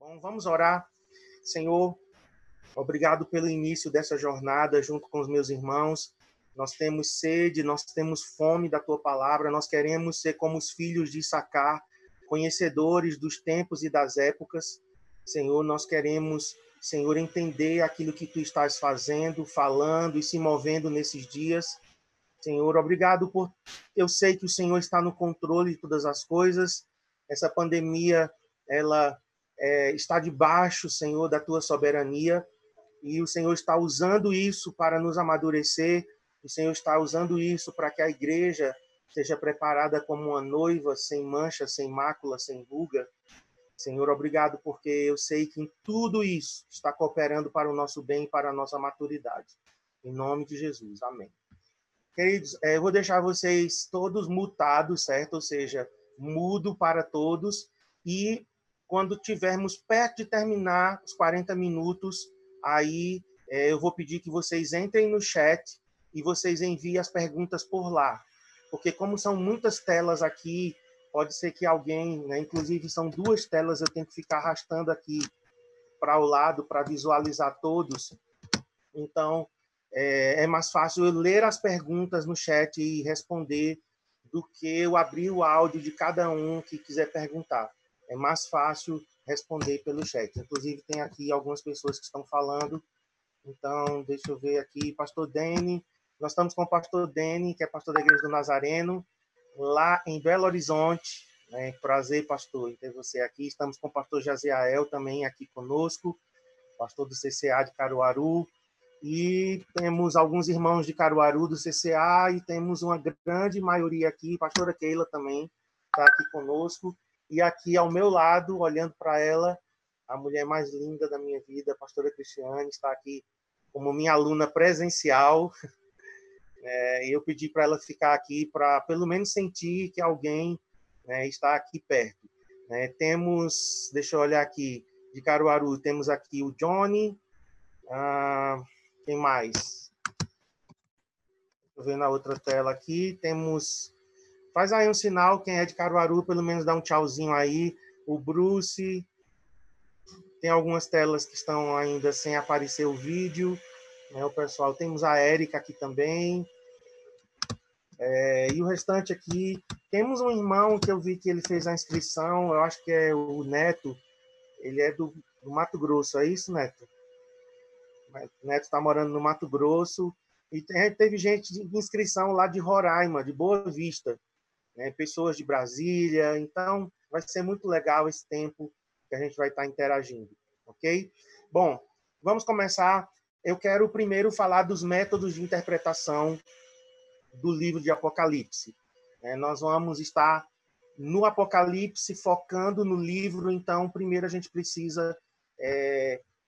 Bom, vamos orar. Senhor, obrigado pelo início dessa jornada junto com os meus irmãos. Nós temos sede, nós temos fome da tua palavra, nós queremos ser como os filhos de Issacar, conhecedores dos tempos e das épocas. Senhor, nós queremos, Senhor, entender aquilo que tu estás fazendo, falando e se movendo nesses dias. Senhor, obrigado por... Eu sei que o Senhor está no controle de todas as coisas. Essa pandemia, ela está debaixo, Senhor, da tua soberania. E o Senhor está usando isso para nos amadurecer. O Senhor está usando isso para que a igreja seja preparada como uma noiva, sem mancha, sem mácula, sem ruga. Senhor, obrigado, porque eu sei que em tudo isso está cooperando para o nosso bem e para a nossa maturidade. Em nome de Jesus. Amém. Queridos, eu vou deixar vocês todos mutados, certo? Ou seja, mudo para todos. E quando tivermos perto de terminar os 40 minutos, aí eu vou pedir que vocês entrem no chat e vocês enviem as perguntas por lá. Porque como são muitas telas aqui, pode ser que alguém, né? Inclusive são duas telas, eu tenho que ficar arrastando aqui para o lado para visualizar todos. Então, é mais fácil eu ler as perguntas no chat e responder do que eu abrir o áudio de cada um que quiser perguntar. É mais fácil responder pelo chat. Inclusive, tem aqui algumas pessoas que estão falando. Então, deixa eu ver aqui. Pastor Dene. Nós estamos com o pastor Dene, que é pastor da Igreja do Nazareno, lá em Belo Horizonte. É prazer, pastor, em ter você aqui. Estamos com o pastor Jaziael também aqui conosco, pastor do CCA de Caruaru. E temos alguns irmãos de Caruaru do CCA e temos uma grande maioria aqui. Pastora Keila também está aqui conosco. E aqui ao meu lado, olhando para ela, a mulher mais linda da minha vida, a pastora Cristiane, está aqui como minha aluna presencial. Eu pedi para ela ficar aqui para, pelo menos, sentir que alguém, né, está aqui perto. Temos, deixa eu olhar aqui, de Caruaru, temos aqui o Johnny. Quem mais? Estou vendo a outra tela aqui. Temos... Faz aí um sinal, quem é de Caruaru, pelo menos dá um tchauzinho aí. O Bruce. Tem algumas telas que estão ainda sem aparecer o vídeo. Né, o pessoal, temos a Érica aqui também. E o restante aqui. Temos um irmão que eu vi que ele fez a inscrição, eu acho que é o Neto. Ele é do Mato Grosso, é isso, Neto? O Neto está morando no Mato Grosso. E teve gente de inscrição lá de Roraima, de Boa Vista. Né, pessoas de Brasília, então vai ser muito legal esse tempo que a gente vai estar interagindo, ok? Bom, vamos começar. Eu quero primeiro falar dos métodos de interpretação do livro de Apocalipse. Nós vamos estar no Apocalipse focando no livro, então primeiro a gente precisa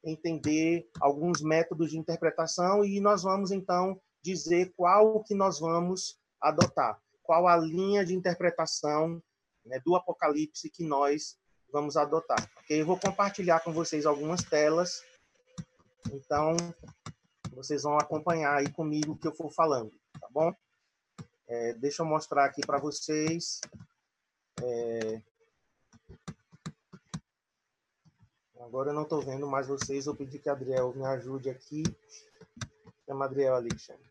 entender alguns métodos de interpretação e nós vamos então dizer qual o que nós vamos adotar. Qual a linha de interpretação, né, do Apocalipse que nós vamos adotar. Okay? Eu vou compartilhar com vocês algumas telas, então vocês vão acompanhar aí comigo o que eu for falando, tá bom? Deixa eu mostrar aqui para vocês. Agora eu não estou vendo mais vocês, eu pedi que a Adriel me ajude aqui. Chama a Adriel Alexandre.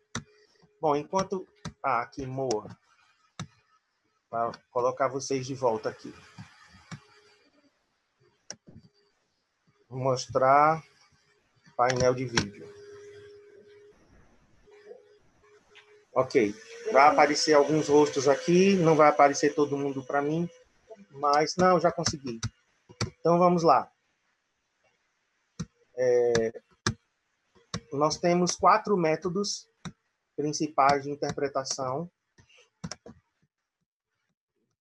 Bom, enquanto... aqui, Moa. Para colocar vocês de volta aqui. Vou mostrar painel de vídeo. Ok. Vai aparecer alguns rostos aqui. Não vai aparecer todo mundo para mim. Mas, não, já consegui. Então, vamos lá. Nós temos 4 métodos principais de interpretação.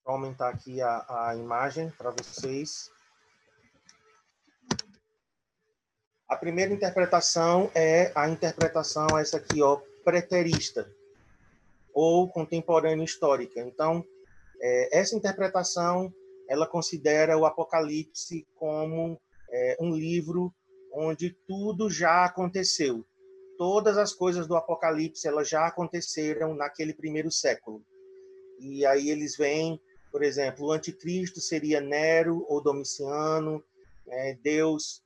Vou aumentar aqui a imagem para vocês. A primeira interpretação é a interpretação essa aqui, ó, preterista, ou contemporânea histórica. Então, essa interpretação, ela considera o Apocalipse como um livro onde tudo já aconteceu. Todas as coisas do Apocalipse, elas já aconteceram naquele primeiro século. E aí eles veem, por exemplo, o anticristo seria Nero ou Domiciano, Deus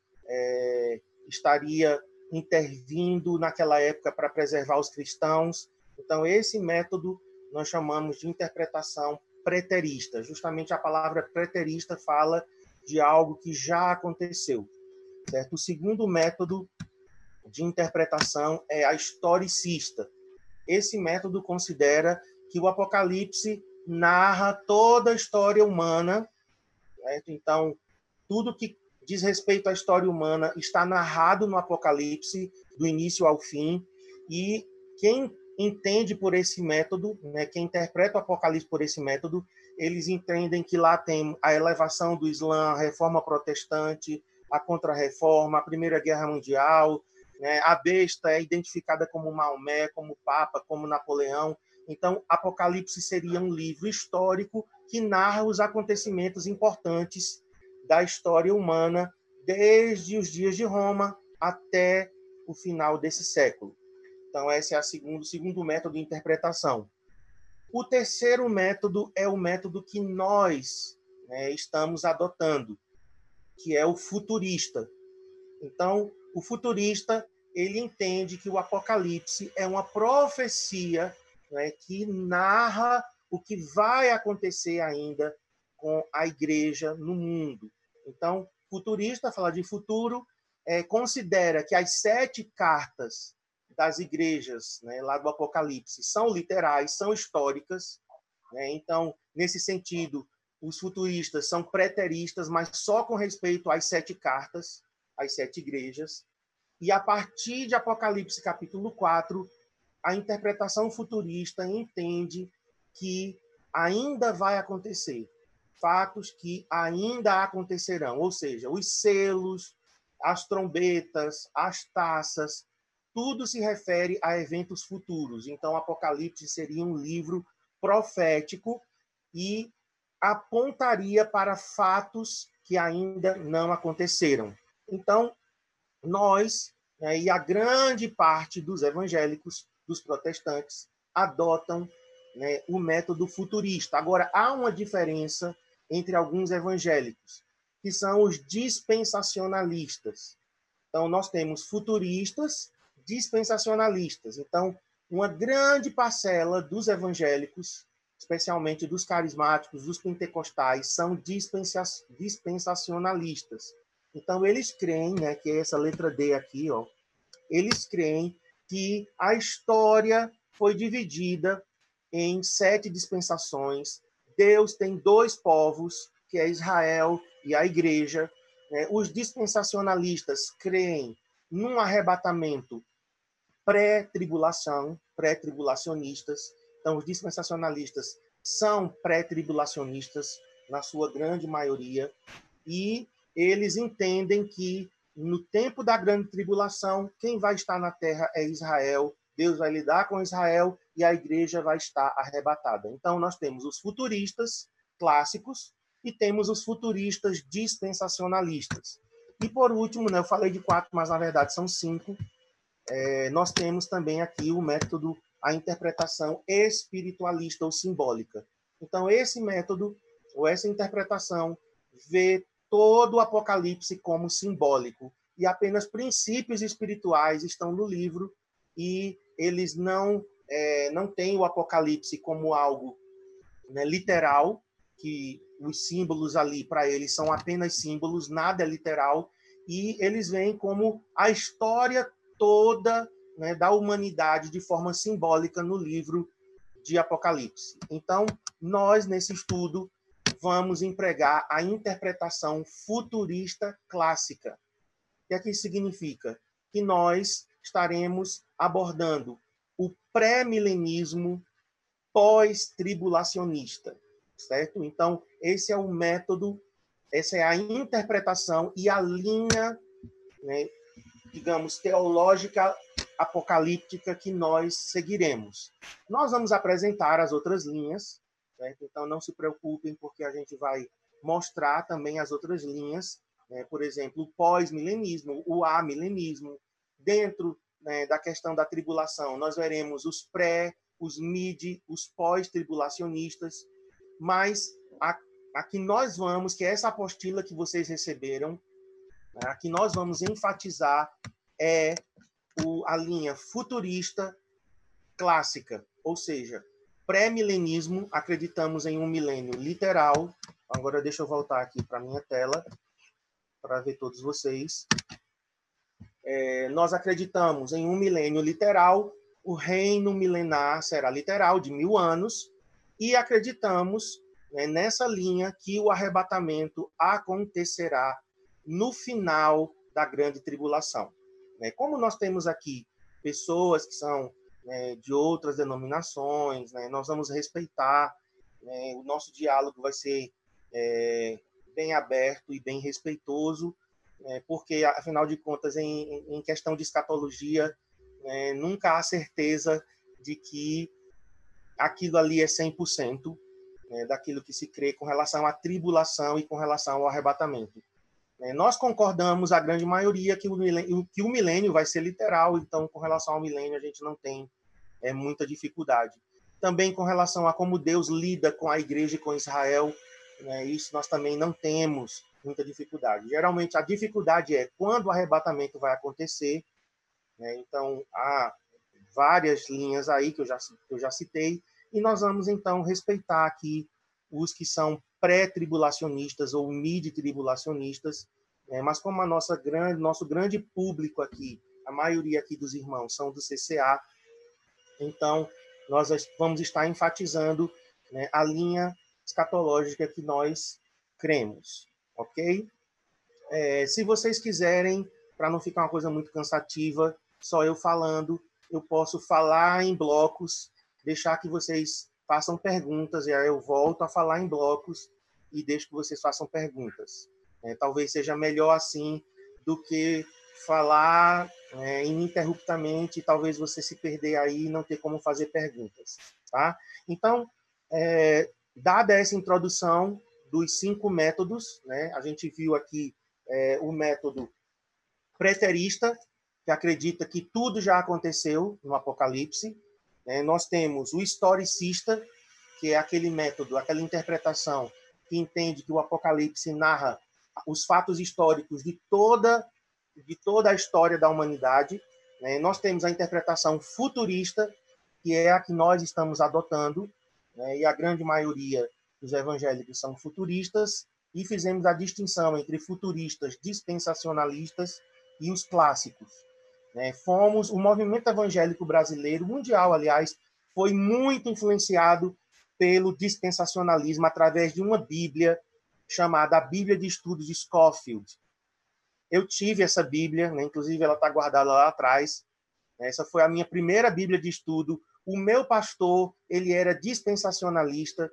estaria intervindo naquela época para preservar os cristãos. Então, esse método nós chamamos de interpretação preterista. Justamente a palavra preterista fala de algo que já aconteceu, certo? O segundo método de interpretação é a historicista. Esse método considera que o Apocalipse narra toda a história humana, certo? Então, tudo que diz respeito à história humana está narrado no Apocalipse, do início ao fim, e quem entende por esse método, né, quem interpreta o Apocalipse por esse método, eles entendem que lá tem a elevação do Islã, a reforma protestante, a contra-reforma, a Primeira Guerra Mundial, né, a besta é identificada como Maomé, como Papa, como Napoleão. Então, Apocalipse seria um livro histórico que narra os acontecimentos importantes da história humana desde os dias de Roma até o final desse século. Então, esse é o segundo método de interpretação. O terceiro método é o método que nós, né, estamos adotando, que é o futurista. Então, o futurista, ele entende que o Apocalipse é uma profecia, né, que narra o que vai acontecer ainda com a igreja no mundo. Então, futurista, falar de futuro, considera que as 7 cartas das igrejas, né, lá do Apocalipse são literais, são históricas, né? Então, nesse sentido, os futuristas são preteristas, mas só com respeito às 7 cartas, às 7 igrejas. E a partir de Apocalipse capítulo 4, a interpretação futurista entende que ainda vai acontecer, fatos que ainda acontecerão, ou seja, os selos, as trombetas, as taças, tudo se refere a eventos futuros. Então, Apocalipse seria um livro profético e apontaria para fatos que ainda não aconteceram. Então, nós, né, e a grande parte dos evangélicos, dos protestantes, adotam, né, o método futurista. Agora, há uma diferença entre alguns evangélicos, que são os dispensacionalistas. Então, nós temos futuristas, dispensacionalistas. Então, uma grande parcela dos evangélicos, especialmente dos carismáticos, dos pentecostais, são dispensacionalistas. Então, eles creem, né, que é essa letra D aqui, ó, eles creem que a história foi dividida em 7 dispensações. Deus tem 2 povos, que é Israel e a igreja, né? Os dispensacionalistas creem num arrebatamento pré-tribulação, pré-tribulacionistas. Então, os dispensacionalistas são pré-tribulacionistas, na sua grande maioria, e eles entendem que, no tempo da grande tribulação, quem vai estar na terra é Israel, Deus vai lidar com Israel e a igreja vai estar arrebatada. Então, nós temos os futuristas clássicos e temos os futuristas dispensacionalistas. E, por último, né, eu falei de 4, mas, na verdade, são 5, nós temos também aqui o método, a interpretação espiritualista ou simbólica. Então, esse método, ou essa interpretação, vê todo o Apocalipse como simbólico, e apenas princípios espirituais estão no livro, e eles não têm o Apocalipse como algo, né, literal, que os símbolos ali, para eles, são apenas símbolos, nada é literal, e eles veem como a história toda, né, da humanidade de forma simbólica no livro de Apocalipse. Então, nós, nesse estudo, vamos empregar a interpretação futurista clássica. O que é que isso significa? Que nós estaremos abordando o pré-milenismo pós-tribulacionista, certo? Então, esse é o método, essa é a interpretação e a linha, né, digamos, teológica apocalíptica que nós seguiremos. Nós vamos apresentar as outras linhas, certo? Então, não se preocupem, porque a gente vai mostrar também as outras linhas, né? Por exemplo, o pós-milenismo, o amilenismo. Dentro, né, da questão da tribulação, nós veremos os pré, os mid, os pós-tribulacionistas, mas a que nós vamos, que é essa apostila que vocês receberam, Aqui nós vamos enfatizar a linha futurista clássica, ou seja, pré-milenismo, acreditamos em um milênio literal. Agora deixa eu voltar aqui para a minha tela, para ver todos vocês. Nós acreditamos em um milênio literal, o reino milenar será literal, de 1000 anos, e acreditamos nessa linha que o arrebatamento acontecerá no final da grande tribulação. Como nós temos aqui pessoas que são de outras denominações, nós vamos respeitar, o nosso diálogo vai ser bem aberto e bem respeitoso, porque, afinal de contas, em questão de escatologia, nunca há certeza de que aquilo ali é 100% daquilo que se crê com relação à tribulação e com relação ao arrebatamento. Nós concordamos, a grande maioria, que o milênio vai ser literal, então, com relação ao milênio, a gente não tem muita dificuldade. Também com relação a como Deus lida com a igreja e com Israel, isso nós também não temos muita dificuldade. Geralmente, a dificuldade é quando o arrebatamento vai acontecer. Então, há várias linhas aí que eu já citei, e nós vamos, então, respeitar aqui os que são pré-tribulacionistas ou mid-tribulacionistas, mas como a nosso grande público aqui, a maioria aqui dos irmãos são do CCA, então nós vamos estar enfatizando a linha escatológica que nós cremos, ok? Se vocês quiserem, para não ficar uma coisa muito cansativa, só eu falando, eu posso falar em blocos, deixar que vocês façam perguntas, e aí eu volto a falar em blocos e deixo que vocês façam perguntas. Talvez seja melhor assim do que falar ininterruptamente, e talvez você se perder aí e não ter como fazer perguntas. Tá? Então, dada essa introdução dos 5 métodos, a gente viu aqui o método preterista, que acredita que tudo já aconteceu no Apocalipse. Nós temos o historicista, que é aquele método, aquela interpretação que entende que o Apocalipse narra os fatos históricos de toda a história da humanidade. Nós temos a interpretação futurista, que é a que nós estamos adotando, e a grande maioria dos evangélicos são futuristas, e fizemos a distinção entre futuristas, dispensacionalistas e os clássicos. O movimento evangélico brasileiro, mundial, aliás, foi muito influenciado pelo dispensacionalismo através de uma Bíblia chamada a Bíblia de Estudos de Schofield. Eu tive essa Bíblia, inclusive ela está guardada lá atrás. Essa foi a minha primeira Bíblia de estudo. O meu pastor, ele era dispensacionalista.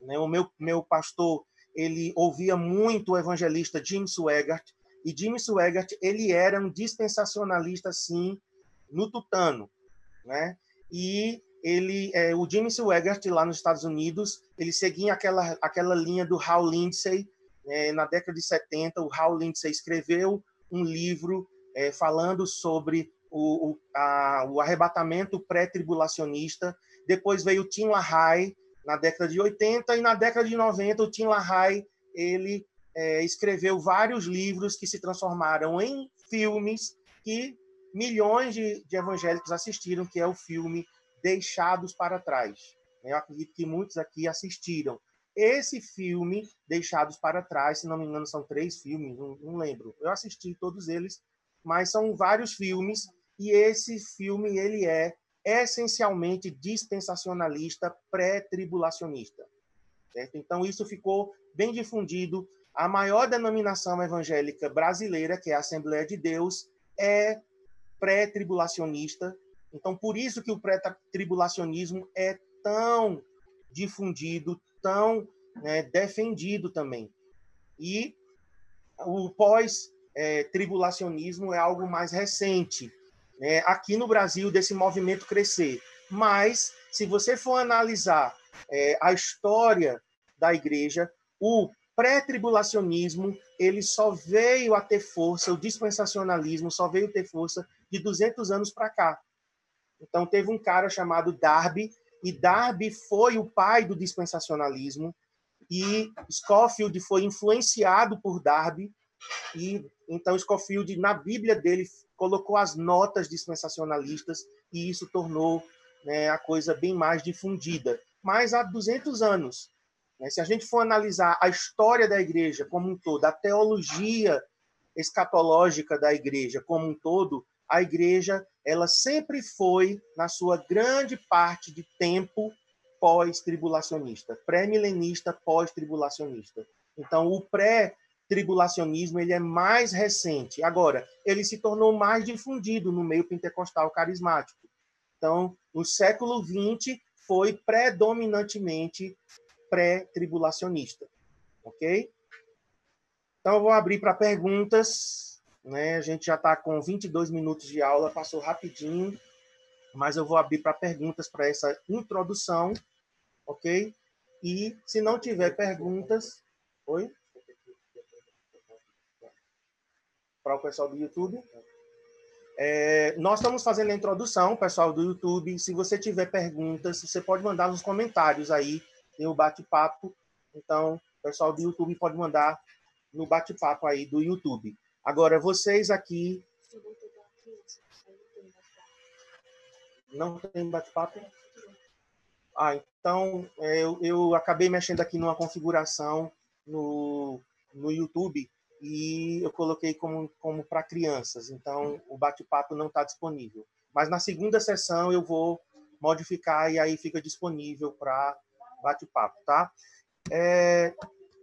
O meu pastor, ele ouvia muito o evangelista Jimmy Swaggart, e Jimmy Swaggart, ele era um dispensacionalista, sim, no tutano, E o Jimmy Swaggart, lá nos Estados Unidos, ele seguia aquela linha do Hal Lindsey, na década de 70, o Hal Lindsey escreveu um livro falando sobre o arrebatamento pré-tribulacionista, depois veio o Tim LaHaye, na década de 80, e na década de 90, o Tim LaHaye, ele escreveu vários livros que se transformaram em filmes que milhões de evangélicos assistiram, que é o filme Deixados para Trás. Eu acredito que muitos aqui assistiram. Esse filme, Deixados para Trás, se não me engano, são 3 filmes, não lembro. Eu assisti todos eles, mas são vários filmes, e esse filme ele é essencialmente dispensacionalista, pré-tribulacionista. Certo? Então, isso ficou bem difundido. A maior denominação evangélica brasileira, que é a Assembleia de Deus, é pré-tribulacionista. Então, por isso que o pré-tribulacionismo é tão difundido, tão defendido também. E o pós-tribulacionismo é algo mais recente, aqui no Brasil, desse movimento crescer. Mas, se você for analisar a história da igreja, o pré-tribulacionismo, ele só veio a ter força, o dispensacionalismo só veio ter força de 200 anos para cá. Então, teve um cara chamado Darby, e Darby foi o pai do dispensacionalismo, e Schofield foi influenciado por Darby, E então Schofield, na Bíblia dele, colocou as notas dispensacionalistas e isso tornou, né, a coisa bem mais difundida. Mas há 200 anos, né, se a gente for analisar a história da igreja como um todo, a teologia escatológica da igreja como um todo, a igreja ela sempre foi, na sua grande parte de tempo, pós-tribulacionista, pré-milenista, pós-tribulacionista. Então, o pré-tribulacionismo ele é mais recente. Agora, ele se tornou mais difundido no meio pentecostal carismático. Então, no século XX, foi predominantemente pré-tribulacionista. Ok? Então, eu vou abrir para perguntas, né? A gente já está com 22 minutos de aula, passou rapidinho, mas eu vou abrir para perguntas para essa introdução, ok? E se não tiver perguntas... Oi? Para o pessoal do YouTube. Nós estamos fazendo a introdução, pessoal do YouTube. Se você tiver perguntas, você pode mandar nos comentários aí, tem o bate-papo. Então, o pessoal do YouTube pode mandar no bate-papo aí do YouTube. Agora, vocês aqui... Não tem bate-papo? Ah, então eu acabei mexendo aqui numa configuração no YouTube e eu coloquei como para crianças. Então, o bate-papo não está disponível. Mas na segunda sessão eu vou modificar e aí fica disponível para bate-papo, tá?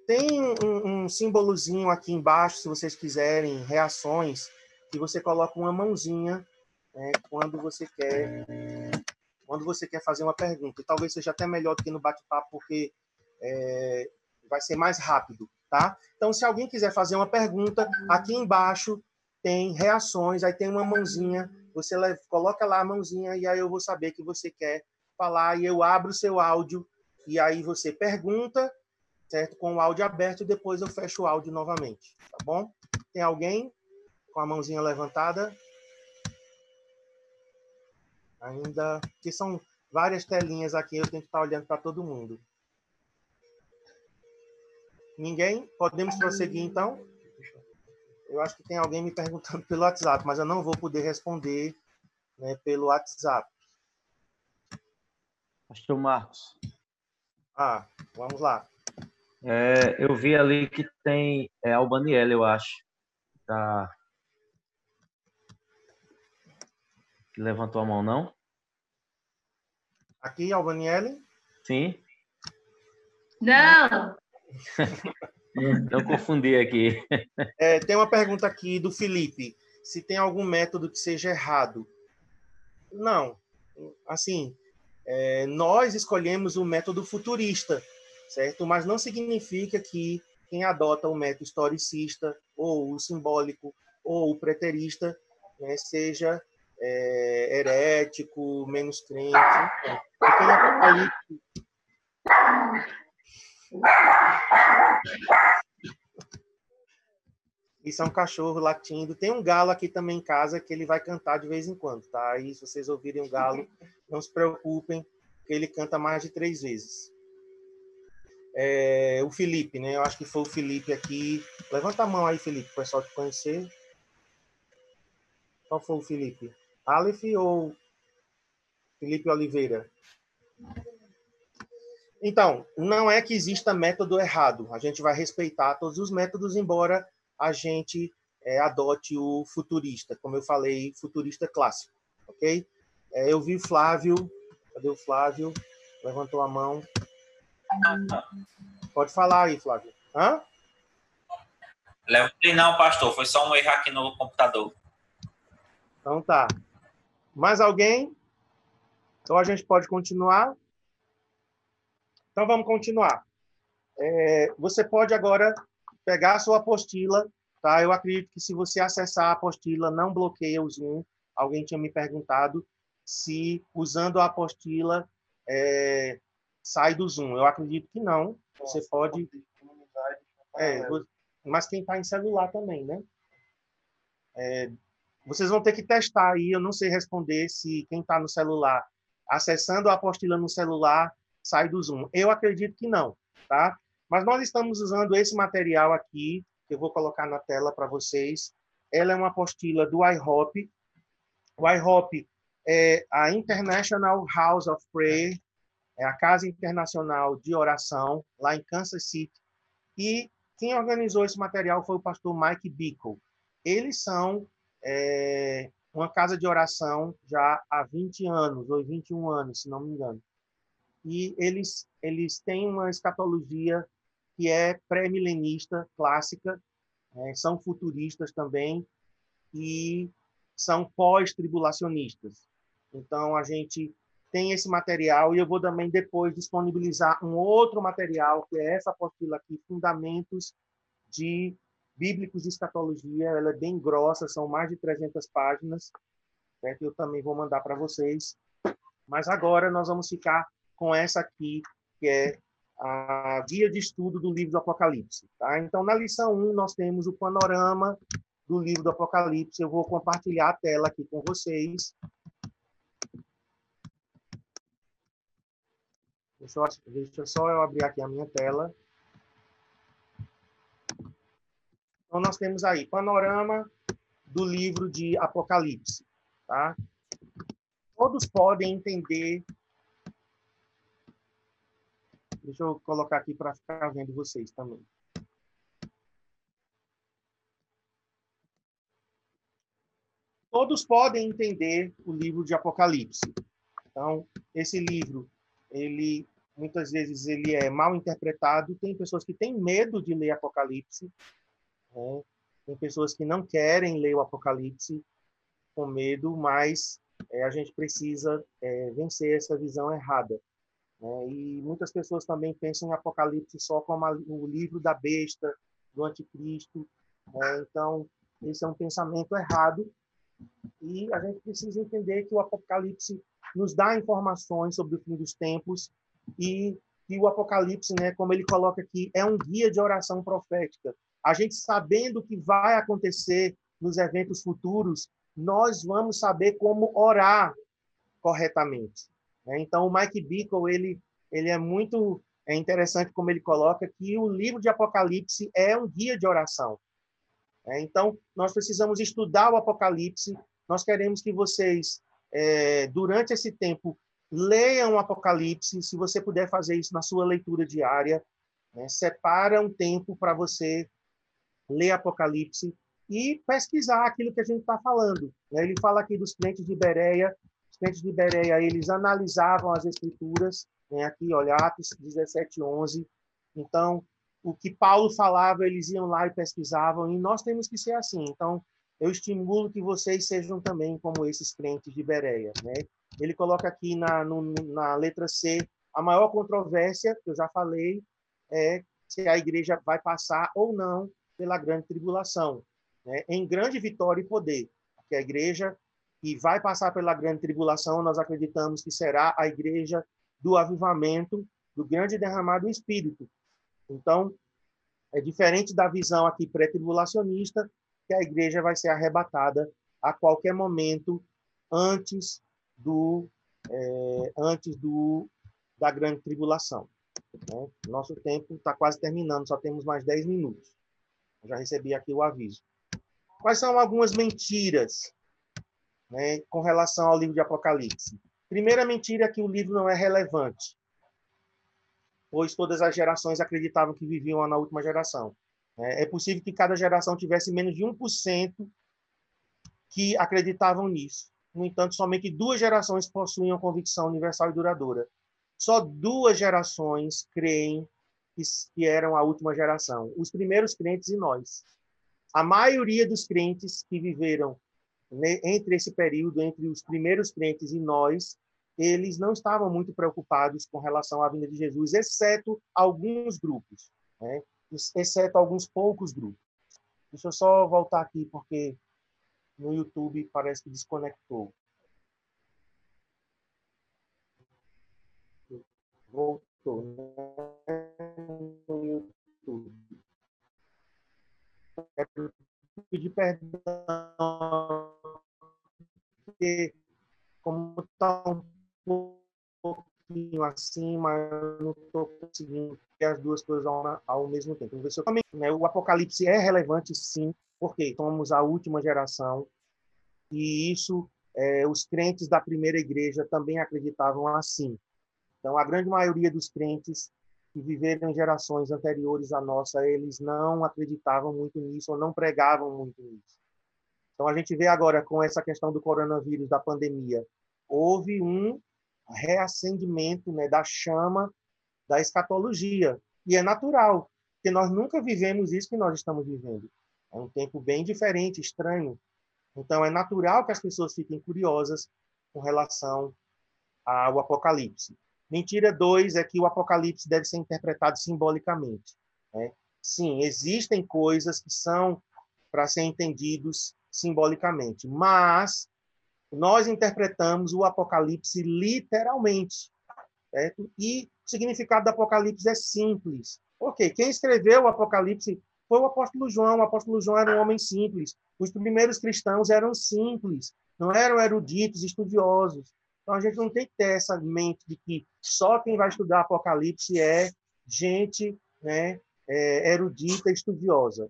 Tem um símbolozinho aqui embaixo, se vocês quiserem, reações, que você coloca uma mãozinha quando você quer fazer uma pergunta. E talvez seja até melhor do que no bate-papo, porque vai ser mais rápido, tá? Então, se alguém quiser fazer uma pergunta, aqui embaixo tem reações, aí tem uma mãozinha, você coloca lá a mãozinha e aí eu vou saber que você quer falar e eu abro o seu áudio e aí você pergunta, certo? Com o áudio aberto e depois eu fecho o áudio novamente, tá bom? Tem alguém com a mãozinha levantada? Ainda, que são várias telinhas aqui, eu tenho que estar olhando para todo mundo. Ninguém? Podemos prosseguir, então? Eu acho que tem alguém me perguntando pelo WhatsApp, mas eu não vou poder responder, né, pelo WhatsApp. Acho que é o Marcos. Ah, vamos lá. Eu vi ali que tem Albaniela, eu acho. Tá... Levantou a mão, não? Aqui, Albaniele? Sim. Não! Não confundi aqui. Tem uma pergunta aqui do Felipe. Se tem algum método que seja errado? Não. Assim, nós escolhemos o método futurista, certo? Mas não significa que quem adota o método historicista, ou o simbólico, ou o preterista, né, seja... herético, menos crente. Isso é um cachorro latindo. Tem um galo aqui também em casa que ele vai cantar de vez em quando, tá? Aí, se vocês ouvirem um galo, não se preocupem, porque ele canta mais de 3 vezes. O Felipe, né? Eu acho que foi o Felipe aqui. Levanta a mão aí, Felipe, para o pessoal te conhecer. Qual foi o Felipe? Aleph ou Felipe Oliveira? Então, não é que exista método errado. A gente vai respeitar todos os métodos, embora a gente adote o futurista, como eu falei, futurista clássico, ok? Eu vi o Flávio. Cadê o Flávio? Levantou a mão. Pode falar aí, Flávio. Hã? Levantei não, pastor. Foi só um erro aqui no computador. Então tá. Mais alguém? Então a gente pode continuar? Então vamos continuar. Você pode agora pegar a sua apostila, tá? Eu acredito que se você acessar a apostila, não bloqueia o Zoom. Alguém tinha me perguntado se usando a apostila sai do Zoom. Eu acredito que não. Você pode... mas quem está em celular também, né? Vocês vão ter que testar aí, eu não sei responder se quem está no celular, acessando a apostila no celular, sai do Zoom. Eu acredito que não, tá? Mas nós estamos usando esse material aqui que eu vou colocar na tela para vocês. Ela é uma apostila do IHOP. O IHOP é a International House of Prayer, é a Casa Internacional de Oração, lá em Kansas City. E quem organizou esse material foi o pastor Mike Bickle. Eles são uma casa de oração já há 20 anos, ou 21 anos, se não me engano. E eles têm uma escatologia que é pré-milenista, clássica, são futuristas também e são pós-tribulacionistas. Então, a gente tem esse material e eu vou também depois disponibilizar um outro material, que é essa apostila aqui, Fundamentos de Bíblicos de Escatologia. Ela é bem grossa, são mais de 300 páginas, que eu também vou mandar para vocês. Mas agora nós vamos ficar com essa aqui, que é a guia de estudo do livro do Apocalipse. Tá? Então, na lição 1, nós temos o panorama do livro do Apocalipse. Eu vou compartilhar a tela aqui com vocês. Deixa eu só abrir aqui a minha tela. Então, nós temos aí panorama do livro de Apocalipse. Tá? Todos podem entender... Deixa eu colocar aqui para ficar vendo vocês também. Todos podem entender o livro de Apocalipse. Então, esse livro, ele muitas vezes ele é mal interpretado. Tem pessoas que têm medo de ler Apocalipse. Né? Tem pessoas que não querem ler o Apocalipse com medo, mas a gente precisa vencer essa visão errada. E muitas pessoas também pensam em Apocalipse só como o livro da besta, do anticristo. Então, esse é um pensamento errado. E a gente precisa entender que o Apocalipse nos dá informações sobre o fim dos tempos e que o Apocalipse, como ele coloca aqui, é um guia de oração profética. A gente sabendo o que vai acontecer nos eventos futuros, nós vamos saber como orar corretamente. Então, o Mike Bickle, ele é muito interessante como ele coloca que o livro de Apocalipse é um guia de oração. Então, nós precisamos estudar o Apocalipse. Nós queremos que vocês, durante esse tempo, leiam o Apocalipse, se você puder fazer isso na sua leitura diária. Separa um tempo para você ler Apocalipse e pesquisar aquilo que a gente está falando. Ele fala aqui dos crentes de Bérea. Os crentes de Bérea, eles analisavam as escrituras, aqui, olha, Atos 17, 11. Então, o que Paulo falava, eles iam lá e pesquisavam, e nós temos que ser assim. Então, eu estimulo que vocês sejam também como esses crentes de Bérea. Ele coloca aqui na letra C, a maior controvérsia, que eu já falei, é se a igreja vai passar ou não pela grande tribulação, em grande vitória e poder, porque a igreja... que vai passar pela grande tribulação, nós acreditamos que será a igreja do avivamento, do grande derramar do Espírito. Então, é diferente da visão aqui pré-tribulacionista, que a igreja vai ser arrebatada a qualquer momento antes da grande tribulação. Né? Nosso tempo está quase terminando, só temos mais 10 minutos. Eu já recebi aqui o aviso. Quais são algumas mentiras com relação ao livro de Apocalipse? Primeira mentira é que o livro não é relevante, pois todas as gerações acreditavam que viviam na última geração. É possível que cada geração tivesse menos de 1% que acreditavam nisso. No entanto, somente 2 gerações possuíam convicção universal e duradoura. Só 2 gerações creem que eram a última geração, os primeiros crentes e nós. A maioria dos crentes que viveram entre esse período, entre os primeiros crentes e nós, eles não estavam muito preocupados com relação à vinda de Jesus, exceto alguns grupos, exceto alguns poucos grupos. Deixa eu só voltar aqui, porque no YouTube parece que desconectou. Voltou, né? No YouTube. Pedir perdão, porque como está um pouco pouquinho assim, mas não estou conseguindo ter as duas coisas ao mesmo tempo. Vamos ver se eu também, né? O Apocalipse é relevante, sim, porque somos a última geração e isso, os crentes da primeira igreja também acreditavam assim. Então, a grande maioria dos crentes que viveram em gerações anteriores à nossa, eles não acreditavam muito nisso ou não pregavam muito nisso. Então, a gente vê agora com essa questão do coronavírus, da pandemia, houve um reacendimento, né, da chama da escatologia. E é natural, porque nós nunca vivemos isso que nós estamos vivendo. É um tempo bem diferente, estranho. Então, é natural que as pessoas fiquem curiosas com relação ao Apocalipse. Mentira 2 é que o Apocalipse deve ser interpretado simbolicamente, né? Sim, existem coisas que são para ser entendidos simbolicamente, mas nós interpretamos o Apocalipse literalmente, certo? E o significado do Apocalipse é simples. Ok, quem escreveu o Apocalipse foi o apóstolo João. O apóstolo João era um homem simples. Os primeiros cristãos eram simples, não eram eruditos, estudiosos. Então, a gente não tem que ter essa mente de que só quem vai estudar Apocalipse é gente, né, erudita, estudiosa.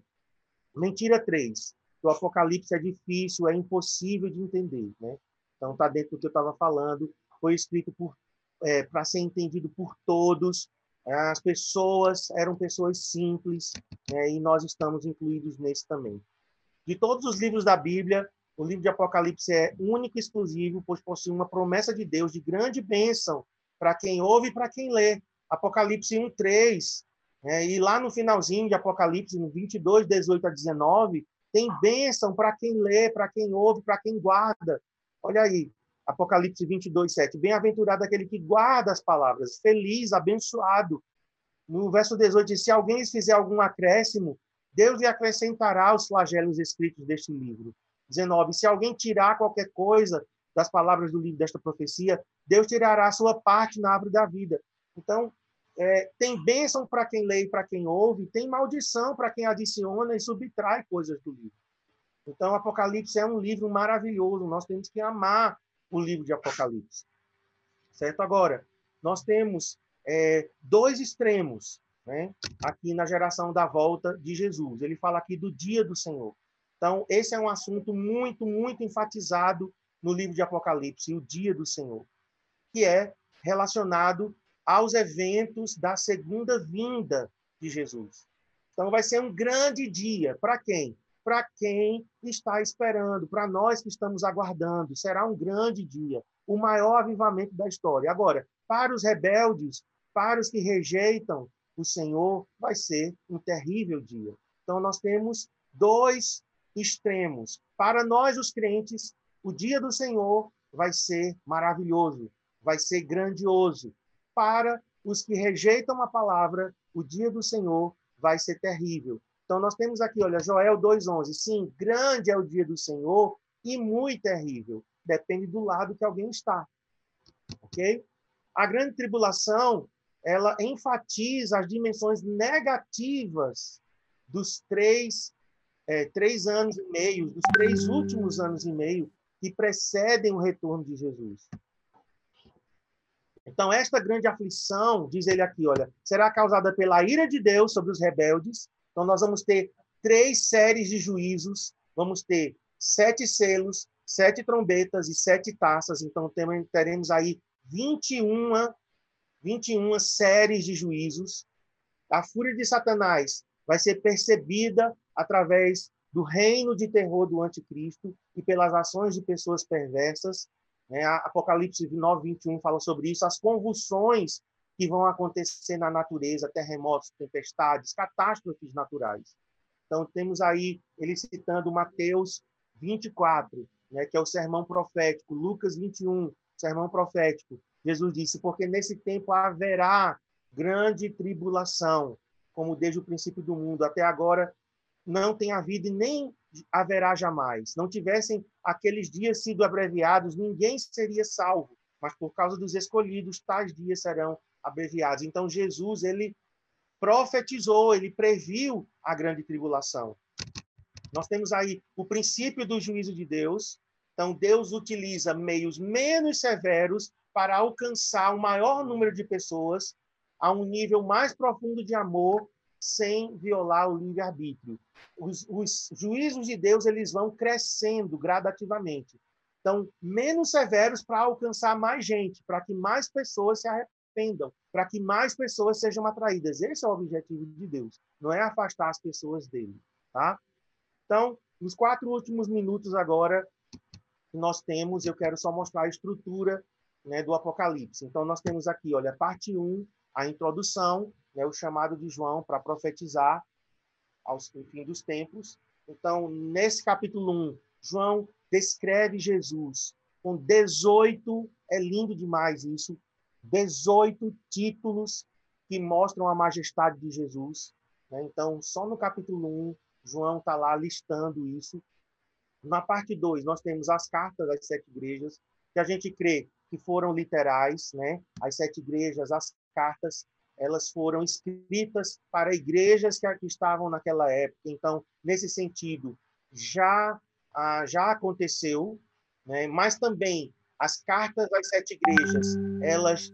Mentira 3. O Apocalipse é difícil, é impossível de entender, né? Então, está dentro do que eu estava falando. Foi escrito para ser entendido por todos. As pessoas eram pessoas simples, né, e nós estamos incluídos nesse também. De todos os livros da Bíblia, o livro de Apocalipse é único e exclusivo, pois possui uma promessa de Deus de grande bênção para quem ouve e para quem lê. Apocalipse 1:3, e lá no finalzinho de Apocalipse, no 22, 18 a 19, tem bênção para quem lê, para quem ouve, para quem guarda. Olha aí, Apocalipse 22:7. Bem-aventurado aquele que guarda as palavras, feliz, abençoado. No verso 18, diz, se alguém fizer algum acréscimo, Deus lhe acrescentará os flagelos escritos deste livro. 19. Se alguém tirar qualquer coisa das palavras do livro desta profecia, Deus tirará a sua parte na árvore da vida. Então, tem bênção para quem lê e para quem ouve, tem maldição para quem adiciona e subtrai coisas do livro. Então, Apocalipse é um livro maravilhoso. Nós temos que amar o livro de Apocalipse. Certo? Agora, nós temos dois extremos, né, aqui na geração da volta de Jesus. Ele fala aqui do dia do Senhor. Então, esse é um assunto muito, muito enfatizado no livro de Apocalipse, o dia do Senhor, que é relacionado aos eventos da segunda vinda de Jesus. Então, vai ser um grande dia. Para quem? Para quem está esperando, para nós que estamos aguardando. Será um grande dia, o maior avivamento da história. Agora, para os rebeldes, para os que rejeitam o Senhor, vai ser um terrível dia. Então, nós temos dois extremos. Para nós, os crentes, o dia do Senhor vai ser maravilhoso, vai ser grandioso. Para os que rejeitam a palavra, o dia do Senhor vai ser terrível. Então, nós temos aqui, olha, Joel 2:11. Sim, grande é o dia do Senhor e muito terrível. Depende do lado que alguém está. Ok? A grande tribulação, ela enfatiza as dimensões negativas dos três últimos anos e meio que precedem o retorno de Jesus. Então, esta grande aflição, diz ele aqui, olha, será causada pela ira de Deus sobre os rebeldes. Então, nós vamos ter 3 séries de juízos, vamos ter 7 selos, 7 trombetas e 7 taças. Então, teremos aí 21 séries de juízos. A fúria de Satanás vai ser percebida através do reino de terror do anticristo e pelas ações de pessoas perversas. Apocalipse 9:21 fala sobre isso, as convulsões que vão acontecer na natureza, terremotos, tempestades, catástrofes naturais. Então, temos aí ele citando Mateus 24, né, que é o sermão profético, Lucas 21, sermão profético. Jesus disse, porque nesse tempo haverá grande tribulação, como desde o princípio do mundo até agora, não tem havido e nem haverá jamais. Não tivessem aqueles dias sido abreviados, ninguém seria salvo. Mas por causa dos escolhidos, tais dias serão abreviados. Então, Jesus, ele profetizou, ele previu a grande tribulação. Nós temos aí o princípio do juízo de Deus. Então, Deus utiliza meios menos severos para alcançar o maior número de pessoas a um nível mais profundo de amor, sem violar o livre-arbítrio. Os juízos de Deus, eles vão crescendo gradativamente. Então, menos severos para alcançar mais gente, para que mais pessoas se arrependam, para que mais pessoas sejam atraídas. Esse é o objetivo de Deus, não é afastar as pessoas dele, tá? Então, nos 4 últimos minutos agora que nós temos, eu quero só mostrar a estrutura, né, do Apocalipse. Então, nós temos aqui, olha, parte 1, a introdução, né, o chamado de João para profetizar ao fim dos tempos. Então, nesse capítulo 1, João descreve Jesus com 18, é lindo demais isso, 18 títulos que mostram a majestade de Jesus, né? Então, só no capítulo 1, João está lá listando isso. Na parte 2, nós temos as cartas das 7 igrejas, que a gente crê que foram literais, né? As 7 igrejas, as cartas, elas foram escritas para igrejas que aqui estavam naquela época. Então, nesse sentido, já aconteceu, né? Mas também as cartas das 7 igrejas, elas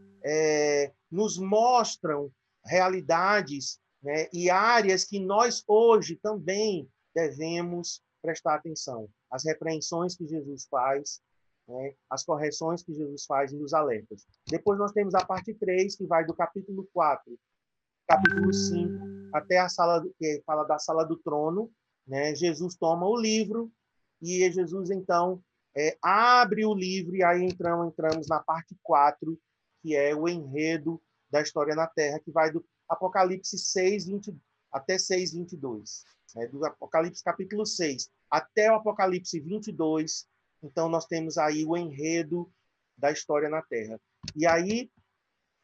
nos mostram realidades, né, e áreas que nós hoje também devemos prestar atenção. As repreensões que Jesus faz, né, as correções que Jesus faz e os alertas. Depois nós temos a parte 3, que vai do capítulo 4, capítulo 5, até a sala que fala da sala do trono, né? Jesus toma o livro e Jesus, então, abre o livro e aí entramos na parte 4, que é o enredo da história na Terra, que vai do Apocalipse 6:20 até 6:22, né? Do Apocalipse capítulo 6 até o Apocalipse 22, então nós temos aí o enredo da história na Terra. E aí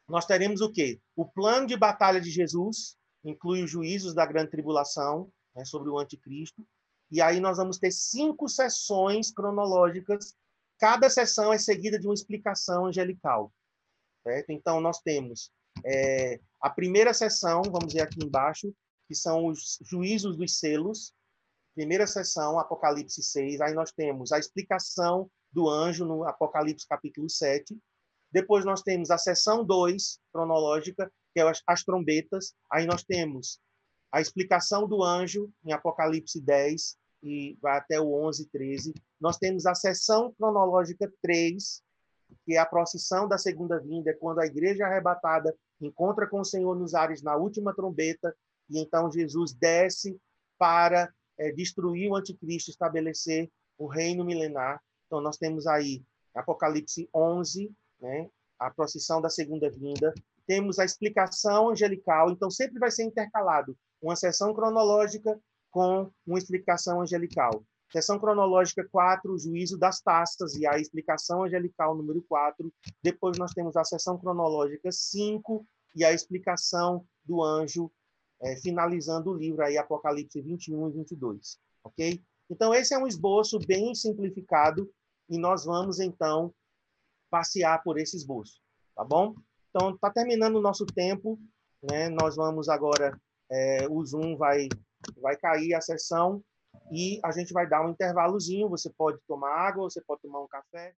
nós teremos o quê? O plano de batalha de Jesus, inclui os juízos da grande tribulação, né, sobre o anticristo. E aí nós vamos ter 5 sessões cronológicas. Cada sessão é seguida de uma explicação angelical, certo? Então, nós temos a primeira sessão, vamos ver aqui embaixo, que são os juízos dos selos. Primeira sessão, Apocalipse 6. Aí nós temos a explicação do anjo no Apocalipse capítulo 7. Depois nós temos a sessão 2, cronológica, que é as trombetas. Aí nós temos a explicação do anjo em Apocalipse 10. E vai até o 11, 13. Nós temos a sessão cronológica 3, que é a procissão da segunda vinda, quando a igreja arrebatada encontra com o Senhor nos ares na última trombeta, e então Jesus desce para destruir o anticristo, estabelecer o reino milenar. Então nós temos aí Apocalipse 11, né, a procissão da segunda vinda. Temos a explicação angelical, então sempre vai ser intercalado uma sessão cronológica com uma explicação angelical. Sessão cronológica 4, o juízo das taças, e a explicação angelical número 4. Depois nós temos a sessão cronológica 5, e a explicação do anjo, finalizando o livro, aí, Apocalipse 21 e 22. Ok? Então, esse é um esboço bem simplificado, e nós vamos, então, passear por esse esboço. Tá bom? Então, está terminando o nosso tempo, né? Nós vamos agora, o Zoom vai cair a sessão e a gente vai dar um intervalozinho, você pode tomar água, você pode tomar um café.